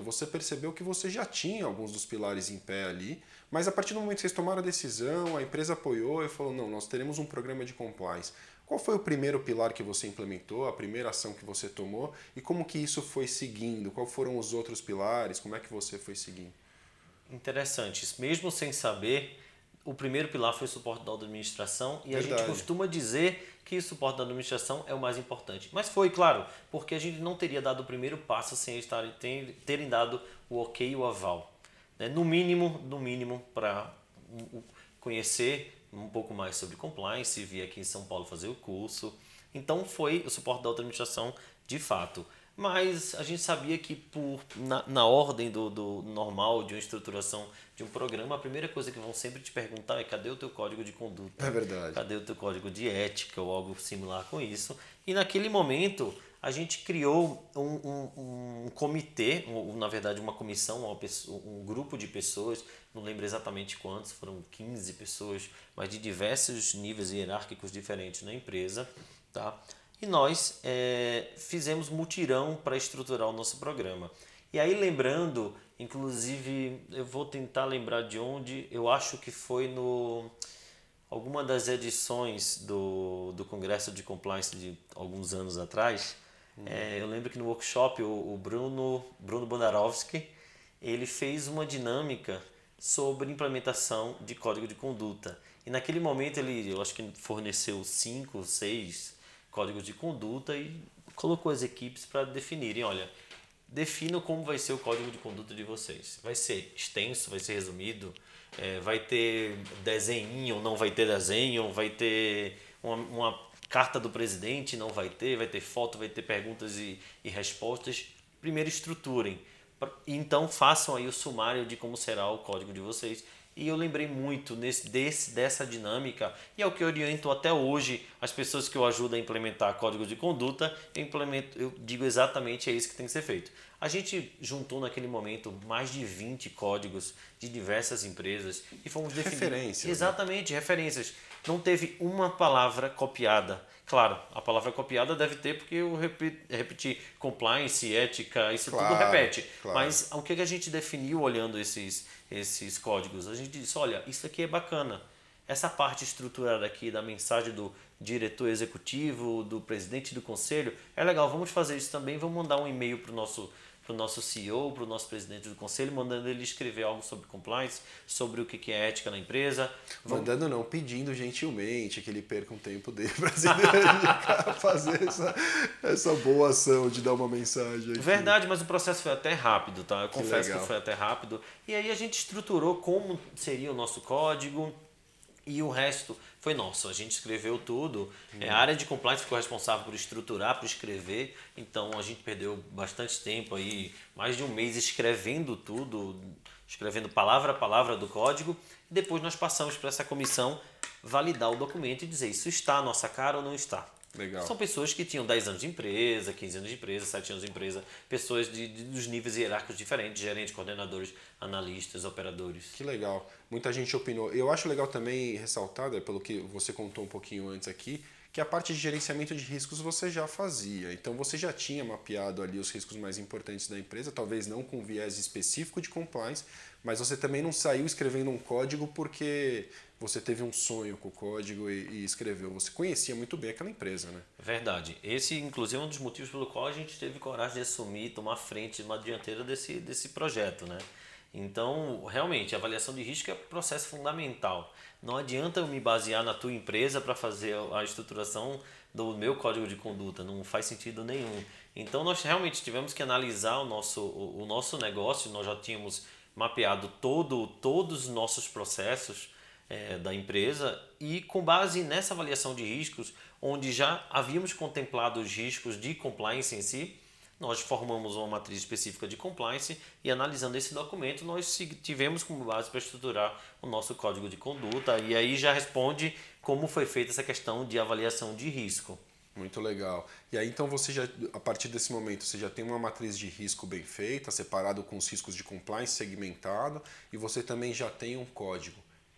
você percebeu que você já tinha alguns dos pilares em pé ali, mas a partir do momento que vocês tomaram a decisão, a empresa apoiou e falou, não, nós teremos um programa de compliance. Qual foi o primeiro pilar que você implementou, a primeira ação que você tomou e como que isso foi seguindo? Quais foram os outros pilares? Como é que você foi seguindo? Interessante. Mesmo sem saber, o primeiro pilar foi o suporte da administração e Verdade. A gente costuma dizer que suporte da administração é o mais importante. Mas foi, claro, porque a gente não teria dado o primeiro passo sem eles terem dado o ok e o aval. No mínimo, para conhecer um pouco mais sobre compliance, vir aqui em São Paulo fazer o curso. Então foi o suporte da outra administração de fato. Mas a gente sabia que na ordem do normal de uma estruturação de um programa, a primeira coisa que vão sempre te perguntar é cadê o teu código de conduta? É verdade. Cadê o teu código de ética ou algo similar com isso? E naquele momento a gente criou um comitê, na verdade uma comissão, um grupo de pessoas, não lembro exatamente quantos, foram 15 pessoas, mas de diversos níveis hierárquicos diferentes na empresa, tá? E nós fizemos mutirão para estruturar o nosso programa. E aí lembrando, inclusive, eu vou tentar lembrar de onde, eu acho que foi no alguma das edições do Congresso de Compliance de alguns anos atrás. Eu lembro que no workshop o Bruno Bondarovski, ele fez uma dinâmica sobre implementação de código de conduta. E naquele momento eu acho que forneceu 5, 6... códigos de conduta e colocou as equipes para definirem, olha, definam como vai ser o código de conduta de vocês. Vai ser extenso, vai ser resumido, vai ter desenho, não vai ter desenho, vai ter uma carta do presidente, não vai ter foto, vai ter perguntas e respostas. Primeiro estruturem, então façam aí o sumário de como será o código de vocês. E eu lembrei muito dessa dinâmica, e é o que oriento até hoje as pessoas que eu ajudo a implementar código de conduta. Eu digo exatamente é isso que tem que ser feito. A gente juntou naquele momento mais de 20 códigos de diversas empresas e fomos definindo. Referências. Exatamente, né? Referências. Não teve uma palavra copiada. Claro, a palavra copiada deve ter, porque eu repeti compliance, ética, isso claro, tudo repete. Claro. Mas o que a gente definiu olhando esses códigos? A gente disse, olha, isso aqui é bacana. Essa parte estruturada aqui da mensagem do diretor executivo, do presidente do conselho, é legal, vamos fazer isso também, vamos mandar um e-mail para o nosso CEO, para o nosso presidente do conselho, mandando ele escrever algo sobre compliance, sobre o que é ética na empresa. Mandando não, pedindo gentilmente que ele perca um tempo dele para fazer essa boa ação de dar uma mensagem aqui. Verdade, mas o processo foi até rápido, tá? Eu confesso que foi até rápido. E aí a gente estruturou como seria o nosso código e o resto foi nosso. A gente escreveu tudo. A área de compliance ficou responsável por estruturar, por escrever. Então a gente perdeu bastante tempo aí, mais de um mês escrevendo tudo, escrevendo palavra a palavra do código. Depois nós passamos para essa comissão validar o documento e dizer isso está à nossa cara ou não está. Legal. São pessoas que tinham 10 anos de empresa, 15 anos de empresa, 7 anos de empresa, pessoas dos níveis hierárquicos diferentes, gerentes, coordenadores, analistas, operadores. Que legal. Muita gente opinou. Eu acho legal também ressaltar, né, pelo que você contou um pouquinho antes aqui, que a parte de gerenciamento de riscos você já fazia. Então você já tinha mapeado ali os riscos mais importantes da empresa, talvez não com viés específico de compliance, mas você também não saiu escrevendo um código porque você teve um sonho com o código e escreveu. Você conhecia muito bem aquela empresa, né? Verdade. Esse, inclusive, é um dos motivos pelo qual a gente teve coragem de assumir, tomar frente, uma dianteira desse projeto, né? Então, realmente, a avaliação de risco é um processo fundamental. Não adianta eu me basear na tua empresa para fazer a estruturação do meu código de conduta. Não faz sentido nenhum. Então, nós realmente tivemos que analisar o nosso negócio. Nós já tínhamos mapeado todos os nossos processos da empresa e, com base nessa avaliação de riscos, onde já havíamos contemplado os riscos de compliance em si, nós formamos uma matriz específica de compliance e, analisando esse documento, nós tivemos como base para estruturar o nosso código de conduta. E aí já responde como foi feita essa questão de avaliação de risco. Muito legal. E aí, então, você já, a partir desse momento, você já tem uma matriz de risco bem feita, separado com os riscos de compliance, segmentado, e você também já tem um código.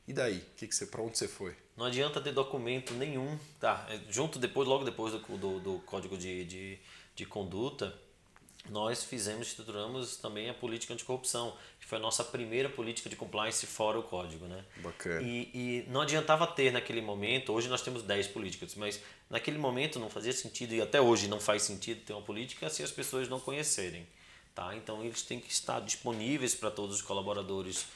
E daí? Para onde você foi? Não adianta ter documento nenhum. Tá, logo depois do código de conduta, nós estruturamos também a política anticorrupção, que foi a nossa primeira política de compliance fora o código, né? Bacana. E não adiantava ter naquele momento, hoje nós temos 10 políticas, mas naquele momento não fazia sentido, e até hoje não faz sentido ter uma política se as pessoas não conhecerem, tá? Então eles têm que estar disponíveis para todos os colaboradores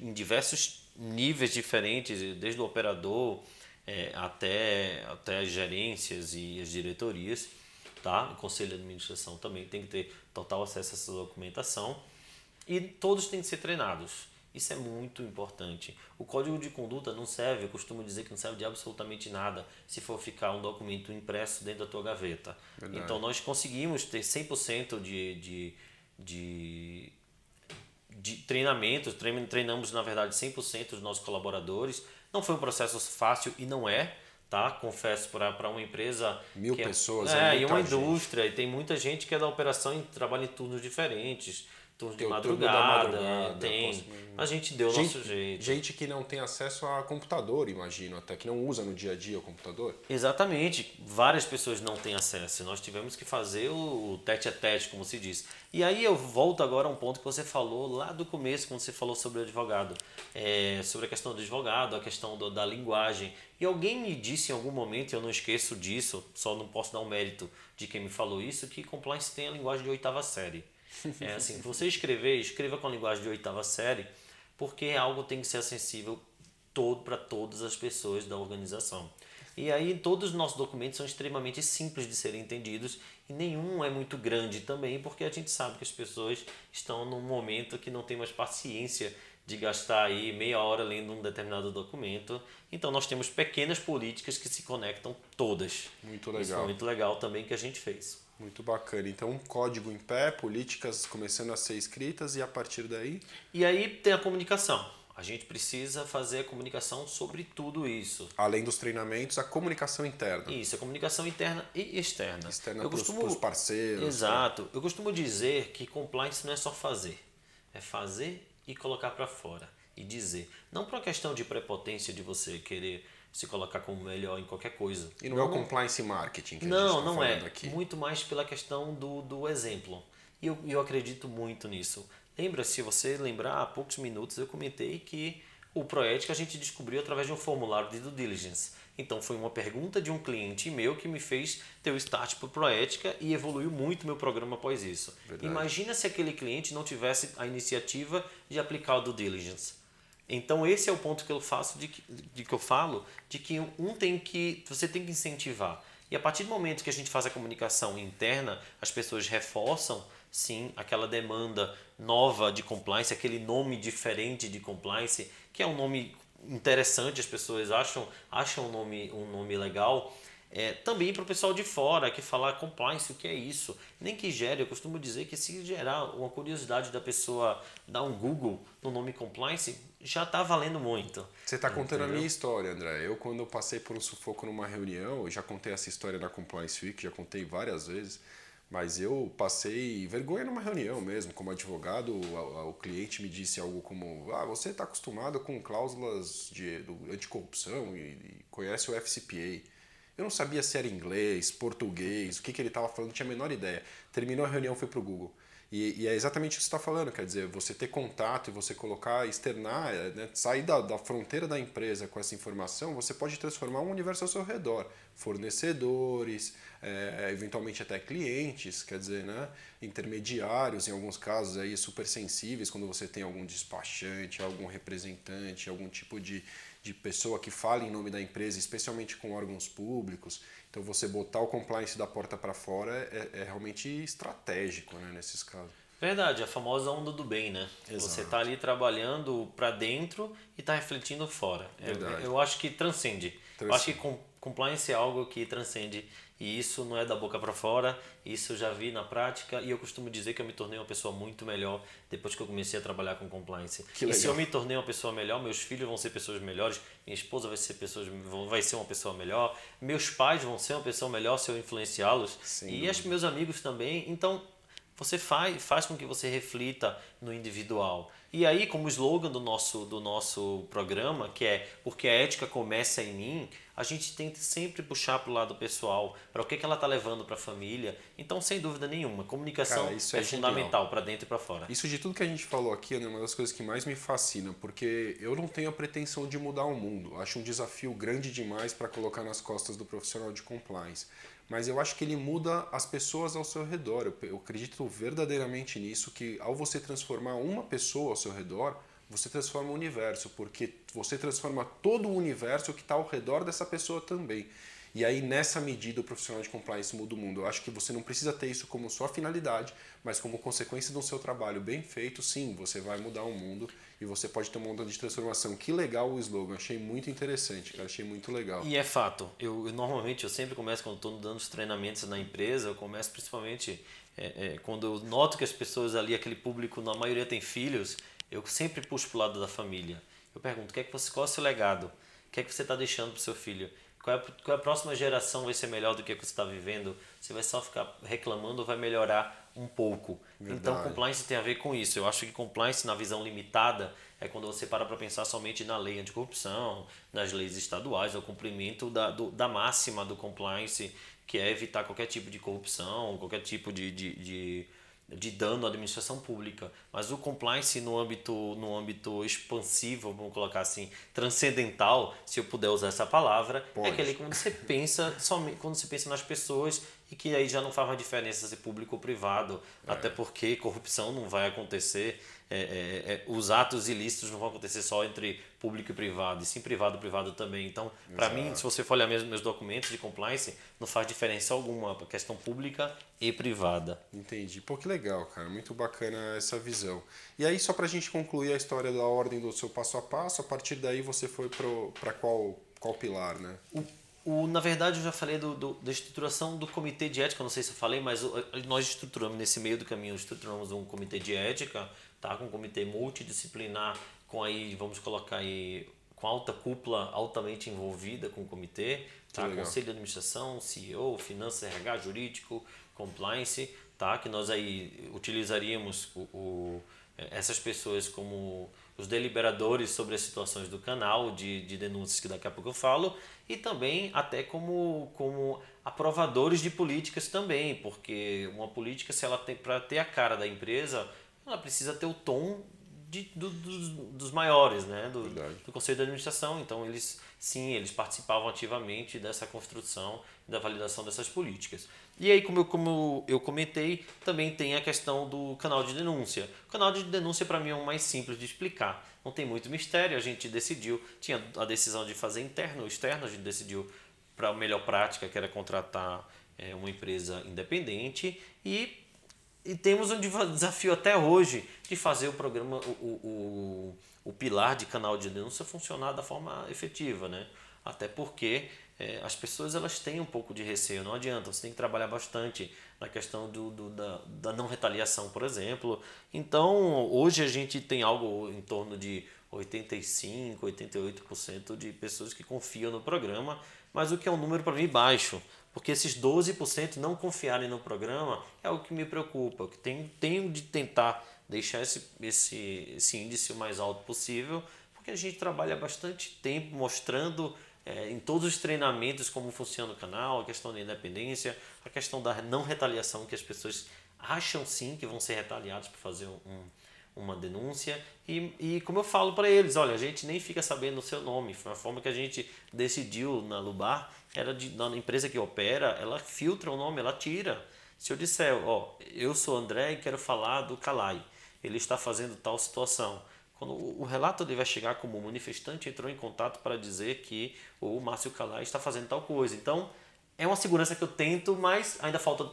em diversos níveis diferentes, desde o operador, até as gerências e as diretorias, tá? O conselho de administração também tem que ter total acesso a essa documentação e todos têm que ser treinados. Isso é muito importante. O código de conduta não serve, eu costumo dizer que não serve de absolutamente nada se for ficar um documento impresso dentro da tua gaveta. Verdade. Então nós conseguimos ter 100% de treinamento, treinamos na verdade 100% dos nossos colaboradores. Não foi um processo fácil e não é, tá? Confesso, para uma empresa... 1.000 pessoas, é uma indústria, e tem muita gente que é da operação e trabalha em turnos diferentes. Turno de madrugada, tem. A gente deu o nosso jeito. Gente que não tem acesso a computador, imagino, até que não usa no dia a dia o computador. Exatamente. Várias pessoas não têm acesso. Nós tivemos que fazer o tete a tete, como se diz. E aí eu volto agora a um ponto que você falou lá do começo, quando você falou sobre o advogado. Sobre a questão do advogado, a questão da linguagem. E alguém me disse em algum momento, eu não esqueço disso, só não posso dar o mérito de quem me falou isso, que compliance tem a linguagem de 8ª série. É assim, você escreva com a linguagem de 8ª série, porque algo tem que ser acessível para todas as pessoas da organização. E aí todos os nossos documentos são extremamente simples de serem entendidos e nenhum é muito grande também, porque a gente sabe que as pessoas estão num momento que não tem mais paciência de gastar aí meia hora lendo um determinado documento. Então nós temos pequenas políticas que se conectam todas. Muito legal. Isso é muito legal também que a gente fez. Muito bacana. Então, um código em pé, políticas começando a ser escritas e a partir daí... E aí tem a comunicação. A gente precisa fazer a comunicação sobre tudo isso. Além dos treinamentos, a comunicação interna. Isso, a comunicação interna e externa. Externa para os parceiros. Exato. Né? Eu costumo dizer que compliance não é só fazer. É fazer e colocar para fora. E dizer. Não por uma questão de prepotência de você querer... se colocar como melhor em qualquer coisa. E não é o compliance marketing que a gente está falando aqui. Muito mais pela questão do exemplo. E eu acredito muito nisso. Lembra, se você lembrar, há poucos minutos eu comentei que o Proética a gente descobriu através de um formulário de due diligence. Então foi uma pergunta de um cliente meu que me fez ter o start para o Proética e evoluiu muito meu programa após isso. Verdade. Imagina se aquele cliente não tivesse a iniciativa de aplicar o due diligence. Então esse é o ponto que eu faço de que você tem que incentivar. E a partir do momento que a gente faz a comunicação interna, as pessoas reforçam sim aquela demanda nova de compliance, aquele nome diferente de compliance, que é um nome interessante, as pessoas acham um nome legal. Também para o pessoal de fora que falar compliance, o que é isso? Nem que gere, eu costumo dizer que se gerar uma curiosidade da pessoa dar um Google no nome compliance, já está valendo muito. Você está contando a minha história, André. Eu, quando eu passei por um sufoco numa reunião, eu já contei essa história da Compliance Week, já contei várias vezes, mas eu passei vergonha numa reunião mesmo. Como advogado, o cliente me disse algo como: você está acostumado com cláusulas de anticorrupção e conhece o FCPA. Eu não sabia se era inglês, português, o que ele estava falando, não tinha a menor ideia. Terminou a reunião, fui para o Google. E é exatamente o que você está falando, quer dizer, você ter contato e você colocar, externar, né, sair da fronteira da empresa com essa informação, você pode transformar um universo ao seu redor. Fornecedores, eventualmente até clientes, quer dizer, né, intermediários, em alguns casos aí super sensíveis, quando você tem algum despachante, algum representante, algum tipo de pessoa que fala em nome da empresa, especialmente com órgãos públicos. Então, você botar o compliance da porta para fora é realmente estratégico, né, nesses casos. Verdade, a famosa onda do bem, né? Exato. Você está ali trabalhando para dentro e está refletindo fora. Eu acho que transcende. Eu acho que compliance é algo que transcende. E isso não é da boca para fora, isso eu já vi na prática e eu costumo dizer que eu me tornei uma pessoa muito melhor depois que eu comecei a trabalhar com compliance. E se eu me tornei uma pessoa melhor, meus filhos vão ser pessoas melhores, minha esposa vai ser uma pessoa melhor, meus pais vão ser uma pessoa melhor se eu influenciá-los e acho que meus amigos também. Então você faz com que você reflita no individual. E aí, como slogan do nosso programa, que é porque a ética começa em mim, a gente tenta sempre puxar para o lado pessoal, para o que ela está levando para a família. Então, sem dúvida nenhuma, comunicação é fundamental para dentro e para fora. Isso de tudo que a gente falou aqui é uma das coisas que mais me fascina, porque eu não tenho a pretensão de mudar o mundo. Acho um desafio grande demais para colocar nas costas do profissional de compliance. Mas eu acho que ele muda as pessoas ao seu redor. Eu acredito verdadeiramente nisso, que ao você transformar uma pessoa ao seu redor, você transforma o universo, porque você transforma todo o universo que está ao redor dessa pessoa também. E aí, nessa medida, o profissional de compliance muda o mundo. Eu acho que você não precisa ter isso como sua finalidade, mas como consequência do seu trabalho bem feito, sim, você vai mudar o mundo e você pode ter uma onda de transformação. Que legal o slogan, achei muito interessante, cara, achei muito legal. E é fato, eu normalmente, eu sempre começo, quando estou dando os treinamentos na empresa, eu começo principalmente quando eu noto que as pessoas ali, aquele público, na maioria tem filhos, eu sempre puxo para o lado da família. Eu pergunto, qual é o seu legado? O que é que você está deixando para o seu filho? Qual a próxima geração vai ser melhor do que você está vivendo? Você vai só ficar reclamando ou vai melhorar um pouco? Verdade. Então, compliance tem a ver com isso. Eu acho que compliance, na visão limitada, é quando você para para pensar somente na lei anticorrupção, nas leis estaduais, no cumprimento da máxima do compliance, que é evitar qualquer tipo de corrupção, qualquer tipo de dano à administração pública. Mas o compliance no âmbito expansivo, vamos colocar assim, transcendental, se eu puder usar essa palavra, pode. É aquele quando você pensa somente quando você pensa nas pessoas e que aí já não faz uma diferença se público ou privado, até porque corrupção não vai acontecer, os atos ilícitos não vão acontecer só entre público e privado, e sim privado também. Então, para mim, se você for olhar meus documentos de compliance, não faz diferença alguma, questão pública e privada. Entendi. Pô, que legal, cara. Muito bacana essa visão. E aí, só para a gente concluir a história da ordem do seu passo a passo, a partir daí você foi para qual pilar, né? Na verdade, eu já falei da estruturação do comitê de ética, não sei se eu falei, mas nós estruturamos, nesse meio do caminho, estruturamos um comitê de ética, tá? Com um comitê multidisciplinar, com aí, vamos colocar aí, com alta cúpula altamente envolvida com o comitê, tá? Conselho de administração, CEO, finanças, RH, jurídico, compliance, tá? Que nós aí utilizaríamos essas pessoas como os deliberadores sobre as situações do canal, de denúncias que daqui a pouco eu falo, e também até como aprovadores de políticas também, porque uma política, se ela tem para ter a cara da empresa, ela precisa ter o tom dos maiores, né? Do Conselho de Administração. Então, eles participavam ativamente dessa construção, da validação dessas políticas. E aí, como eu comentei, também tem a questão do canal de denúncia. O canal de denúncia, para mim, é o mais simples de explicar. Não tem muito mistério, a gente decidiu, tinha a decisão de fazer interno ou externo, a gente decidiu para a melhor prática, que era contratar uma empresa independente E temos um desafio até hoje de fazer o programa, o pilar de canal de denúncia funcionar da forma efetiva, né? Até porque as pessoas elas têm um pouco de receio, não adianta, você tem que trabalhar bastante na questão da não retaliação, por exemplo. Então, hoje a gente tem algo em torno de 85%, 88% de pessoas que confiam no programa, mas o que é um número para mim baixo. Porque esses 12% não confiarem no programa é algo que me preocupa. Que tenho de tentar deixar esse índice o mais alto possível, porque a gente trabalha bastante tempo mostrando em todos os treinamentos como funciona o canal, a questão da independência, a questão da não retaliação, que as pessoas acham sim que vão ser retaliadas por fazer uma denúncia, e como eu falo para eles, olha, a gente nem fica sabendo o seu nome. Foi uma forma que a gente decidiu na Alubar, era na empresa que opera, ela filtra o nome, ela tira. Se eu disser, ó, eu sou André e quero falar do Kalay, ele está fazendo tal situação. Quando o relato ele vai chegar como o manifestante entrou em contato para dizer que o Márcio Kalay está fazendo tal coisa. Então, é uma segurança que eu tento, mas ainda falta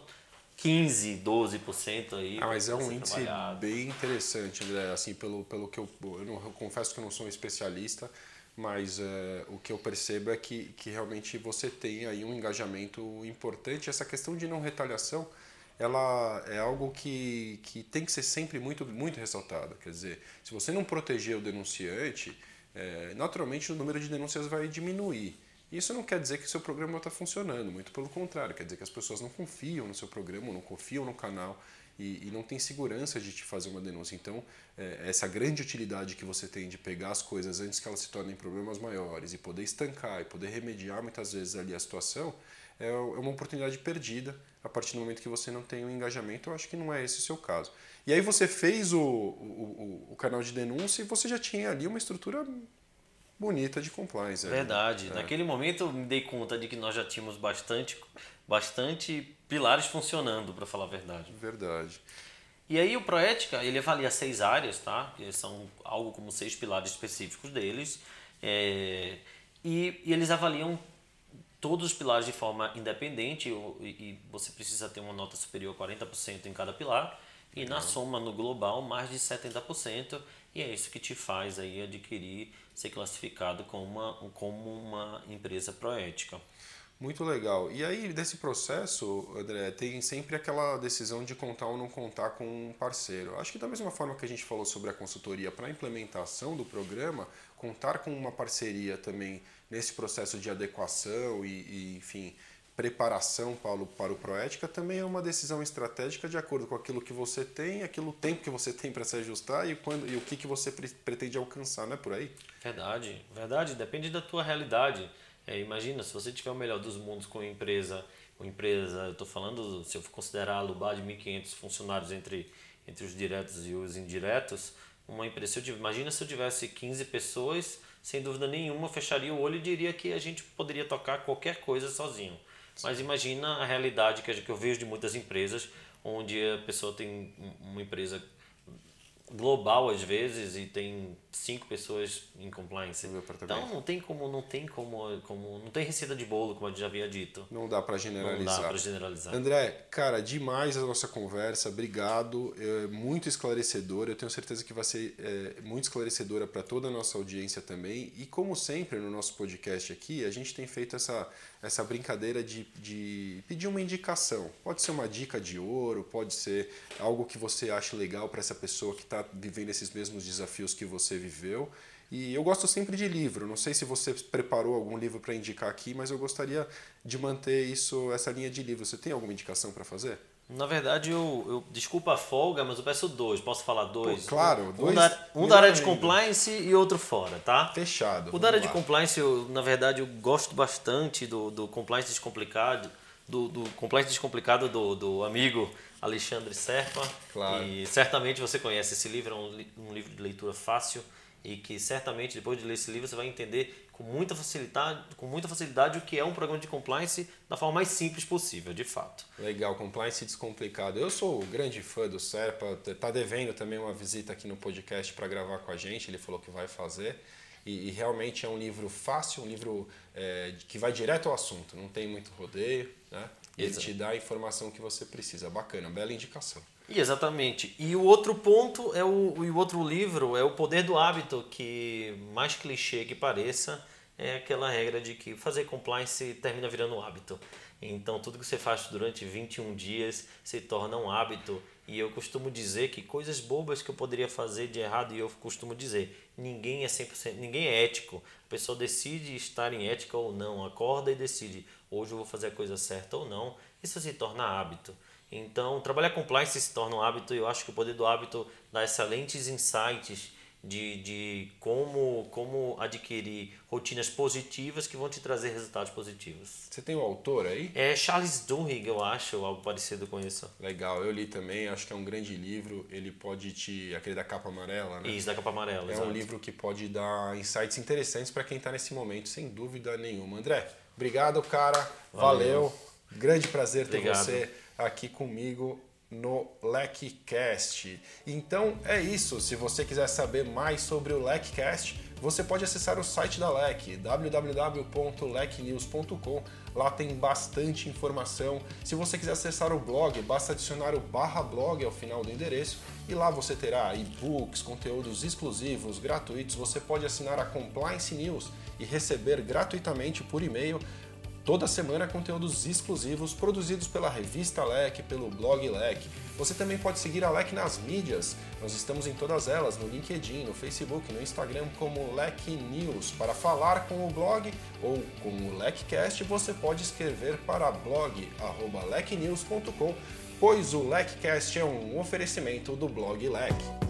15%, 12% aí. Ah, mas é um índice bem interessante, André. Assim, pelo que eu confesso que eu não sou um especialista, mas o que eu percebo é que realmente você tem aí um engajamento importante. Essa questão de não retaliação, ela é algo que tem que ser sempre muito, muito ressaltada. Quer dizer, se você não proteger o denunciante, naturalmente o número de denúncias vai diminuir. Isso não quer dizer que o seu programa não está funcionando, muito pelo contrário, quer dizer que as pessoas não confiam no seu programa, não confiam no canal e não têm segurança de te fazer uma denúncia. Então, essa grande utilidade que você tem de pegar as coisas antes que elas se tornem problemas maiores e poder estancar e poder remediar muitas vezes ali a situação, é uma oportunidade perdida a partir do momento que você não tem um engajamento. Eu acho que não é esse o seu caso. E aí você fez o canal de denúncia e você já tinha ali uma estrutura bonita de compliance. Verdade. Naquele momento eu me dei conta de que nós já tínhamos bastante pilares funcionando, para falar a verdade. Verdade. E aí o Proética, ele avalia 6 áreas, tá? Que são algo como 6 pilares específicos deles, e eles avaliam todos os pilares de forma independente, e você precisa ter uma nota superior a 40% em cada pilar, e na soma, no global, mais de 70%, e é isso que te faz aí adquirir, ser classificado como uma empresa proética. Muito legal. E aí, desse processo, André, tem sempre aquela decisão de contar ou não contar com um parceiro. Acho que da mesma forma que a gente falou sobre a consultoria para a implementação do programa, contar com uma parceria também nesse processo de adequação e enfim, preparação para o Proética também é uma decisão estratégica de acordo com aquilo que você tem, aquilo tempo que você tem para se ajustar e o que você pretende alcançar, não é por aí? Verdade. Depende da tua realidade. Imagina, se você tiver o melhor dos mundos com uma empresa, eu estou falando, se eu for considerar a Alubar de 1.500 funcionários entre os diretos e os indiretos, uma empresa, imagina se eu tivesse 15 pessoas, sem dúvida nenhuma, eu fecharia o olho e diria que a gente poderia tocar qualquer coisa sozinho. Sim. Mas imagina a realidade que eu vejo de muitas empresas, onde a pessoa tem uma empresa global às vezes e tem 5 pessoas em compliance. Então não tem receita de bolo, como eu já havia dito. Não dá para generalizar. André, cara, demais a nossa conversa, obrigado, é muito esclarecedora, eu tenho certeza que vai ser muito esclarecedora para toda a nossa audiência também, e como sempre no nosso podcast aqui, a gente tem feito essa brincadeira de pedir uma indicação, pode ser uma dica de ouro, pode ser algo que você acha legal para essa pessoa que está vivendo esses mesmos desafios que você viveu. E eu gosto sempre de livro, não sei se você preparou algum livro para indicar aqui, mas eu gostaria de manter essa linha de livro. Você tem alguma indicação para fazer? Na verdade, eu desculpa a folga, mas eu peço 2, posso falar 2? Pô, claro, 2. Um da área de compliance e outro fora, tá? Fechado. O da área de compliance, na verdade, eu gosto bastante do Compliance Descomplicado, do Compliance Descomplicado do amigo Alexandre Serpa. Claro. E certamente você conhece esse livro, é um livro de leitura fácil e que certamente depois de ler esse livro você vai entender com muita facilidade o que é um programa de compliance da forma mais simples possível, de fato. Legal, compliance descomplicado. Eu sou grande fã do Serpa, está devendo também uma visita aqui no podcast para gravar com a gente, ele falou que vai fazer. E realmente é um livro fácil, um livro que vai direto ao assunto, não tem muito rodeio, né? Ele te dá a informação que você precisa. Bacana, bela indicação. Exatamente. E o outro ponto o outro livro é O Poder do Hábito, que mais clichê que pareça, é aquela regra de que fazer compliance termina virando um hábito. Então tudo que você faz durante 21 dias se torna um hábito. E eu costumo dizer que coisas bobas que eu poderia fazer de errado, e eu costumo dizer, ninguém é 100%, ninguém é ético. A pessoa decide estar em ética ou não, acorda e decide, hoje eu vou fazer a coisa certa ou não, isso se torna hábito. Então, trabalhar compliance se torna um hábito, e eu acho que o poder do hábito dá excelentes insights de como adquirir rotinas positivas que vão te trazer resultados positivos. Você tem o autor aí? É Charles Duhigg, eu acho, algo parecido com isso. Legal, eu li também, acho que é um grande livro, ele pode aquele da capa amarela, né? Isso, da capa amarela, exato. Um livro que pode dar insights interessantes para quem está nesse momento, sem dúvida nenhuma. André, obrigado, cara, valeu. Grande prazer ter você aqui comigo no LECcast. Então é isso, se você quiser saber mais sobre o LECcast, você pode acessar o site da LEC, www.lecnews.com. Lá tem bastante informação. Se você quiser acessar o blog, basta adicionar o /blog ao final do endereço e lá você terá e-books, conteúdos exclusivos, gratuitos. Você pode assinar a Compliance News e receber gratuitamente por e-mail toda semana conteúdos exclusivos produzidos pela revista LEC, pelo blog LEC. Você também pode seguir a LEC nas mídias. Nós estamos em todas elas, no LinkedIn, no Facebook, no Instagram, como LEC News. Para falar com o blog ou com o LECcast, você pode escrever para blog@lecnews.com, pois o LECcast é um oferecimento do blog LEC.